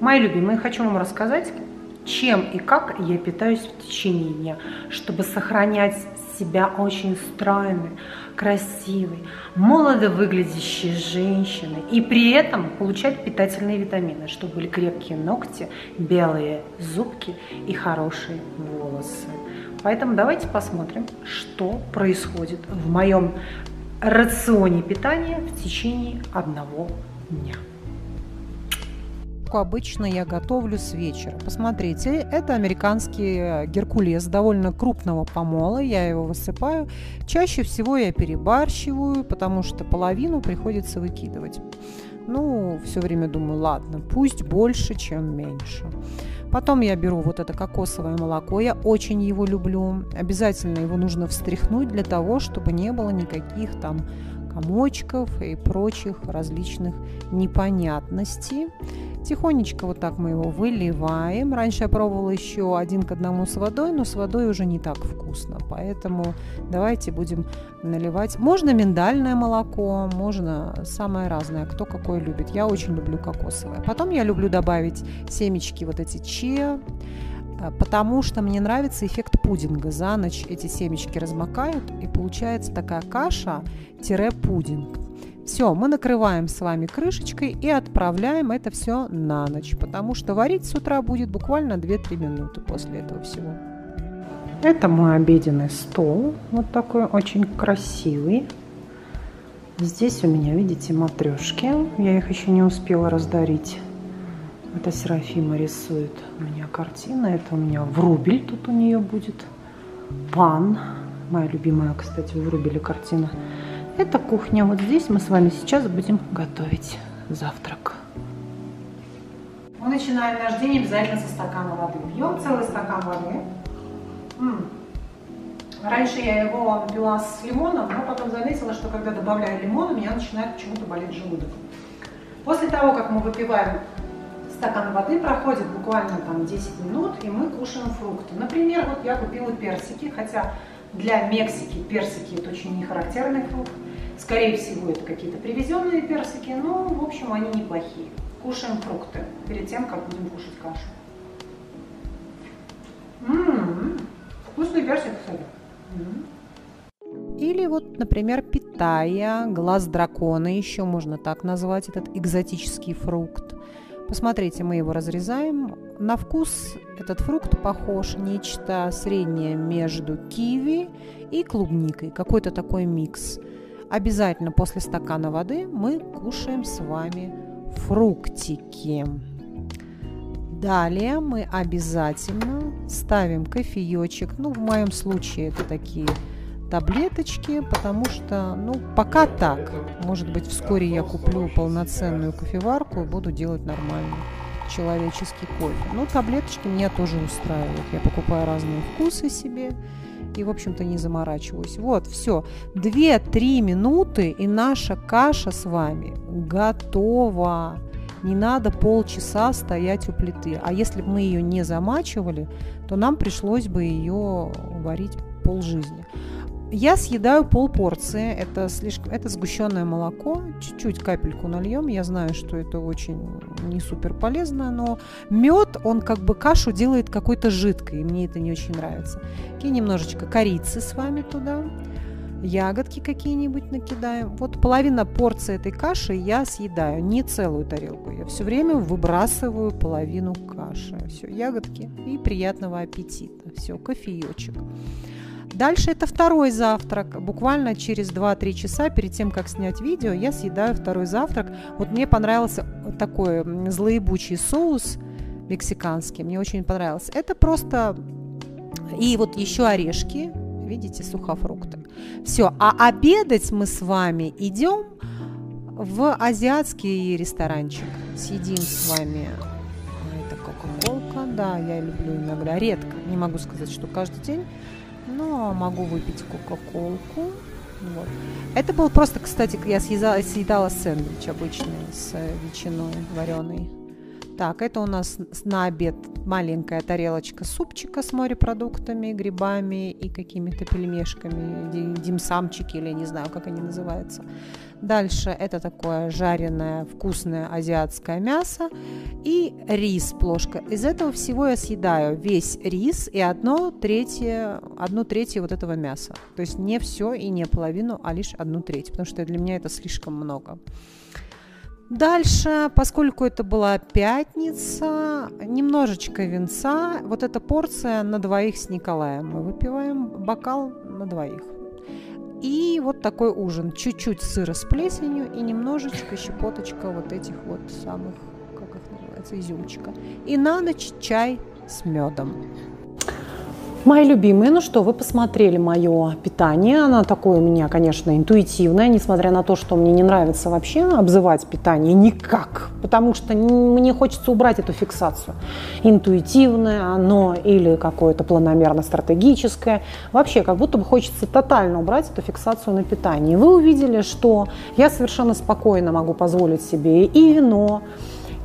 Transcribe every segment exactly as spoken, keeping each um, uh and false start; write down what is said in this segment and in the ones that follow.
Мои любимые, хочу вам рассказать, чем и как я питаюсь в течение дня, чтобы сохранять себя очень стройной, красивой, молодо выглядящей женщиной и при этом получать питательные витамины, чтобы были крепкие ногти, белые зубки и хорошие волосы. Поэтому давайте посмотрим, что происходит в моем рационе питания в течение одного дня. Обычно я готовлю с вечера. Посмотрите, это американский геркулес довольно крупного помола, я его высыпаю. Чаще всего я перебарщиваю, потому что половину приходится выкидывать. Ну, все время думаю, ладно, пусть больше, чем меньше. Потом я беру вот это кокосовое молоко, я очень его люблю. Обязательно его нужно встряхнуть для того, чтобы не было никаких там комочков и прочих различных непонятностей. Тихонечко вот так мы его выливаем. Раньше я пробовала еще один к одному с водой, но с водой уже не так вкусно. Поэтому давайте будем наливать. Можно миндальное молоко, можно самое разное, кто какое любит. Я очень люблю кокосовое. Потом я люблю добавить семечки вот эти чиа, потому что мне нравится эффект пудинга. За ночь эти семечки размокают, и получается такая каша-пудинг. Все, мы накрываем с вами крышечкой и отправляем это все на ночь, потому что варить с утра будет буквально две-три минуты после этого всего. Это мой обеденный стол, вот такой очень красивый. Здесь у меня, видите, матрешки, я их еще не успела раздарить. Это Серафима рисует у меня картина, это у меня Врубель, тут у нее будет пан, моя любимая, кстати, Врубеля картина. Это кухня. Вот здесь мы с вами сейчас будем готовить завтрак. Мы начинаем наш день обязательно со стакана воды. Пьем целый стакан воды. М-м. Раньше я его пила с лимоном, но потом заметила, что когда добавляю лимон, у меня начинает почему-то болеть желудок. После того, как мы выпиваем стакан воды, проходит буквально там десять минут, и мы кушаем фрукты. Например, вот я купила персики, хотя для Мексики персики – это очень нехарактерный фрукт. Скорее всего, это какие-то привезенные персики, но, в общем, они неплохие. Кушаем фрукты перед тем, как будем кушать кашу. М-м-м, вкусный персик, кстати. М-м. Или вот, например, питая, глаз дракона, еще можно так назвать этот экзотический фрукт. Посмотрите, мы его разрезаем. На вкус этот фрукт похож нечто среднее между киви и клубникой, какой-то такой микс. Обязательно после стакана воды мы кушаем с вами фруктики. Далее мы обязательно ставим кофеечек. Ну, в моем случае это такие таблеточки, потому что, ну, пока так. Может быть, вскоре я куплю полноценную кофеварку и буду делать нормально человеческий кофе. Но таблеточки меня тоже устраивают. Я покупаю разные вкусы себе и, в общем-то, не заморачиваюсь. Вот, все. две-три минуты, и наша каша с вами готова. Не надо полчаса стоять у плиты. А если бы мы ее не замачивали, то нам пришлось бы ее варить полжизни. Я съедаю полпорции, это, слишком, это сгущенное молоко, чуть-чуть капельку нальем, я знаю, что это очень не супер полезно, но мед, он как бы кашу делает какой-то жидкой, и мне это не очень нравится. И немножечко корицы с вами туда, ягодки какие-нибудь накидаем. Вот половина порции этой каши я съедаю, не целую тарелку, я все время выбрасываю половину каши. Все, ягодки и приятного аппетита, все, кофеечек. Дальше это второй завтрак. Буквально через два-три часа перед тем, как снять видео, я съедаю второй завтрак. Вот мне понравился такой злоебучий соус мексиканский. Мне очень понравился. Это просто... И вот еще орешки. Видите, сухофрукты. Все. А обедать мы с вами идем в азиатский ресторанчик. Сидим с вами... Это кока-колка. Да, я люблю иногда. Редко. Не могу сказать, что каждый день... Но могу выпить кока-колку. Вот. Это был просто, кстати, я съедала, съедала сэндвич обычный с ветчиной вареной. Так, это у нас на обед маленькая тарелочка супчика с морепродуктами, грибами и какими-то пельмешками, димсамчики, или не знаю, как они называются. Дальше это такое жареное вкусное азиатское мясо и рис плошка. Из этого всего я съедаю весь рис и одну третью, одну третью вот этого мяса. То есть не все и не половину, а лишь одну треть, потому что для меня это слишком много. Дальше, поскольку это была пятница, немножечко винца. Вот эта порция на двоих с Николаем. Мы выпиваем бокал на двоих. И вот такой ужин. Чуть-чуть сыра с плесенью и немножечко щепоточка вот этих вот самых, как их называется, изюмчика. И на ночь чай с медом. Мои любимые, ну что, вы посмотрели мое питание. Оно такое у меня, конечно, интуитивное, несмотря на то, что мне не нравится вообще обзывать питание никак, потому что мне хочется убрать эту фиксацию. Интуитивное оно или какое-то планомерно-стратегическое. Вообще, как будто бы хочется тотально убрать эту фиксацию на питании. Вы увидели, что я совершенно спокойно могу позволить себе и вино,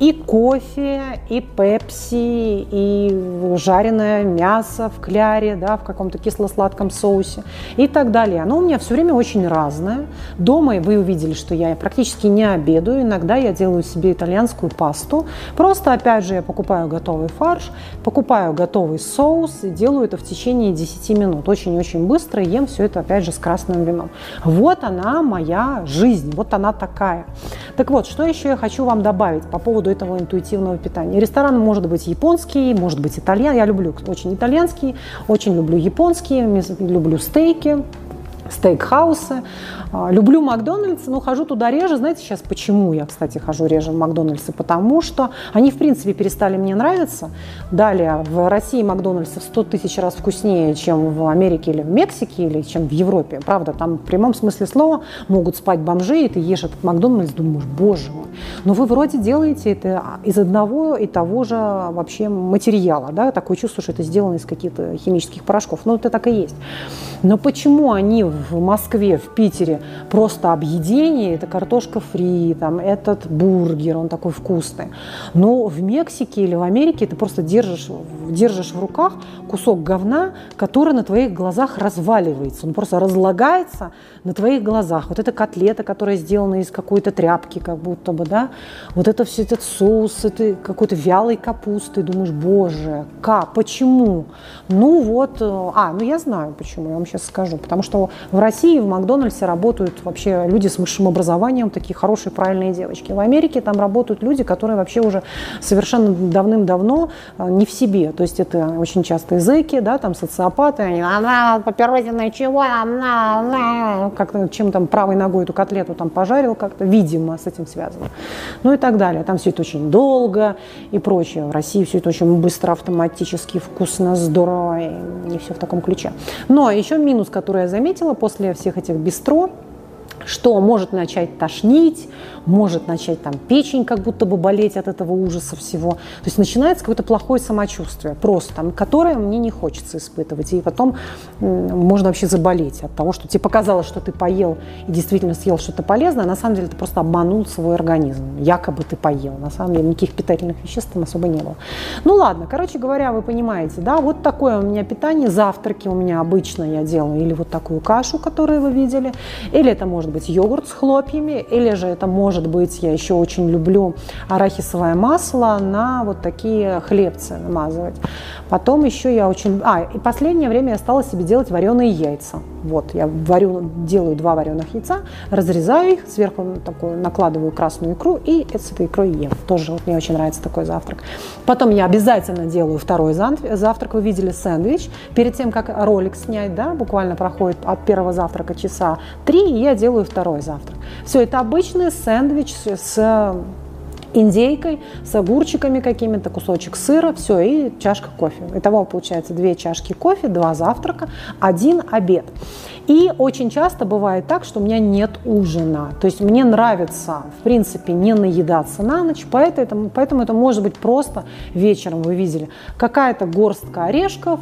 и кофе, и пепси, и жареное мясо в кляре, да, в каком-то кисло-сладком соусе и так далее. Оно у меня все время очень разное. Дома вы увидели, что я практически не обедаю. Иногда я делаю себе итальянскую пасту. Просто, опять же, я покупаю готовый фарш, покупаю готовый соус и делаю это в течение десяти минут. Очень-очень быстро ем все это, опять же, с красным вином. Вот она моя жизнь, вот она такая. Так вот, что еще я хочу вам добавить по поводу этого интуитивного питания. Ресторан может быть японский, может быть итальянский. Я люблю очень итальянский, очень люблю японский, люблю стейки, стейкхаусы. Люблю Макдональдсы, но хожу туда реже. Знаете сейчас почему я, кстати, хожу реже в Макдональдсы? Потому что они, в принципе, перестали мне нравиться. Далее, в России Макдональдсы в сто тысяч раз вкуснее, чем в Америке или в Мексике, или чем в Европе. Правда, там в прямом смысле слова могут спать бомжи, и ты ешь этот Макдональдс, думаешь, боже мой. Но вы вроде делаете это из одного и того же вообще материала. Да? Такое чувство, что это сделано из каких-то химических порошков. Ну, это так и есть. Но почему они в Москве, в Питере просто объедение, это картошка фри, там, этот бургер, он такой вкусный. Но в Мексике или в Америке ты просто держишь, держишь в руках кусок говна, который на твоих глазах разваливается, он просто разлагается на твоих глазах. Вот эта котлета, которая сделана из какой-то тряпки, как будто бы, да, вот это все, этот соус, это какой-то вялой капусты, думаешь, боже, как, почему? Ну вот, а, ну я знаю почему, я вам сейчас скажу, потому что в России в Макдональдсе работают вообще люди с высшим образованием, такие хорошие, правильные девочки. В Америке там работают люди, которые вообще уже совершенно давным-давно не в себе. То есть это очень часто зэки, да, там социопаты, они «она, папирозина, чего, она, она», как-то чем там правой ногой эту котлету там пожарил как-то, видимо, с этим связано. Ну и так далее. Там все это очень долго и прочее. В России все это очень быстро, автоматически, вкусно, здорово и, и все в таком ключе. Но еще минус, который я заметила после всех этих бистро, что может начать тошнить, может начать там печень как будто бы болеть от этого ужаса всего. То есть начинается какое-то плохое самочувствие, просто, там, которое мне не хочется испытывать. И потом можно вообще заболеть от того, что тебе показалось, что ты поел и действительно съел что-то полезное, а на самом деле ты просто обманул свой организм. Якобы ты поел. На самом деле никаких питательных веществ там особо не было. Ну ладно, короче говоря, вы понимаете, да, вот такое у меня питание. Завтраки у меня обычно я делаю или вот такую кашу, которую вы видели, или это может быть йогурт с хлопьями, или же это может быть, я еще очень люблю арахисовое масло на вот такие хлебцы намазывать. Потом еще я очень... А, и последнее время я стала себе делать вареные яйца. Вот, я варю, делаю два вареных яйца, разрезаю их, сверху такую, накладываю красную икру и с этой икрой ем. Тоже вот мне очень нравится такой завтрак. Потом я обязательно делаю второй завтрак. Вы видели сэндвич. Перед тем, как ролик снять, да, буквально проходит от первого завтрака часа три, и я делаю второй завтрак. Все, это обычный сэндвич с индейкой, с огурчиками какими-то, кусочек сыра, все, и чашка кофе. Итого получается две чашки кофе, два завтрака, один обед. И очень часто бывает так, что у меня нет ужина. То есть мне нравится, в принципе, не наедаться на ночь, поэтому, поэтому это может быть просто вечером, вы видели, какая-то горстка орешков,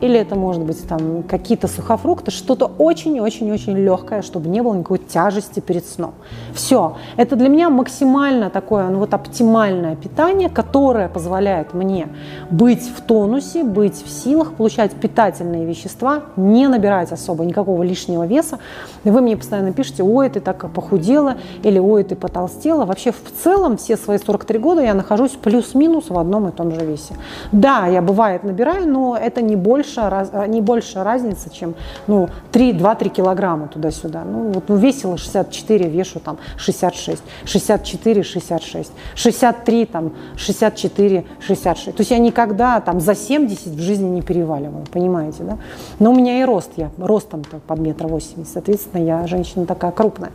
Или это может быть там какие-то сухофрукты, что-то очень-очень-очень легкое, чтобы не было никакой тяжести перед сном. Все. Это для меня максимально такое, ну вот оптимальное питание, которое позволяет мне быть в тонусе, быть в силах, получать питательные вещества, не набирать особо никакого лишнего веса. И вы мне постоянно пишете: ой, ты так похудела, или ой, ты потолстела. Вообще в целом все свои сорок три года я нахожусь плюс-минус в одном и том же весе. Да, я бывает набираю, но это не больше не больше разница, чем ну, два-три килограмма туда-сюда. Ну, вот ну, весила шестьдесят четыре, вешу там шестьдесят шесть, шестьдесят четыре, шестьдесят шесть, шестьдесят три, там, шестьдесят четыре, шестьдесят шесть. То есть я никогда там за семьдесят в жизни не переваливаю, понимаете, да? Но у меня и рост, я ростом под метр восемьдесят, соответственно, я женщина такая крупная.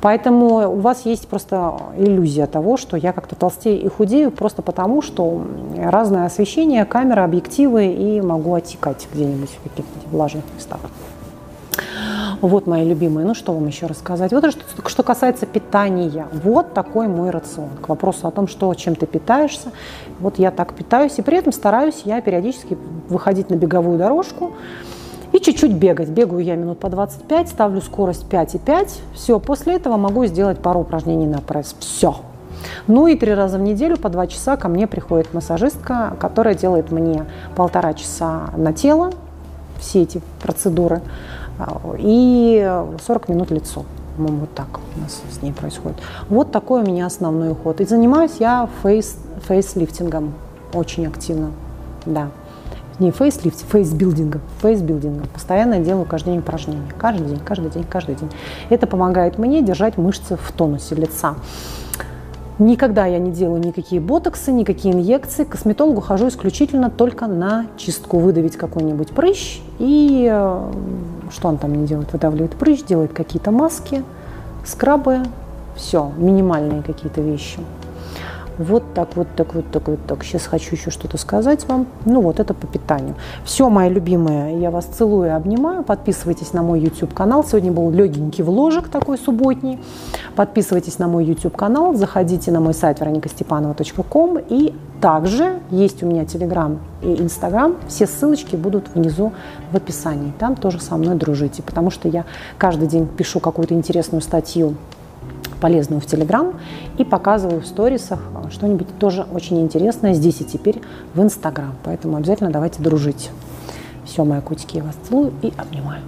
Поэтому у вас есть просто иллюзия того, что я как-то толстею и худею просто потому, что разное освещение, камеры, объективы, и могу отекать где-нибудь в каких-нибудь влажных местах. Вот мои любимые, ну что вам еще рассказать? Вот что, что касается питания, вот такой мой рацион. К вопросу о том, что, чем ты питаешься, вот я так питаюсь, и при этом стараюсь я периодически выходить на беговую дорожку и чуть-чуть бегать. Бегаю я минут по двадцать пять, ставлю скорость пять и пять, все, после этого могу сделать пару упражнений на пресс, все. Ну и три раза в неделю по два часа ко мне приходит массажистка, которая делает мне полтора часа на тело, все эти процедуры, и сорок минут лицо. По-моему, вот так у нас с ней происходит. Вот такой у меня основной уход. И занимаюсь я фейс, фейслифтингом очень активно, да. Не фейслифт, фейсбилдингом, фейсбилдингом. Постоянно делаю каждый день упражнения. Каждый день, каждый день, каждый день. Это помогает мне держать мышцы в тонусе лица. Никогда я не делаю никакие ботоксы, никакие инъекции. К косметологу хожу исключительно только на чистку. Выдавить какой-нибудь прыщ. И что он там не делает? Выдавливает прыщ, делает какие-то маски, скрабы. Все, минимальные какие-то вещи. Вот так, вот так, вот так, вот так. Сейчас хочу еще что-то сказать вам. Ну вот, это по питанию. Все, мои любимые, я вас целую и обнимаю. Подписывайтесь на мой YouTube-канал. Сегодня был легенький вложик такой субботний. Подписывайтесь на мой YouTube-канал. Заходите на мой сайт вероника степанова точка ком. И также есть у меня Telegram и Instagram. Все ссылочки будут внизу в описании. Там тоже со мной дружите. Потому что я каждый день пишу какую-то интересную статью, полезную в Телеграм, и показываю в сторисах что-нибудь тоже очень интересное здесь и теперь в Инстаграм. Поэтому обязательно давайте дружить. Все, мои котики, я вас целую и обнимаю.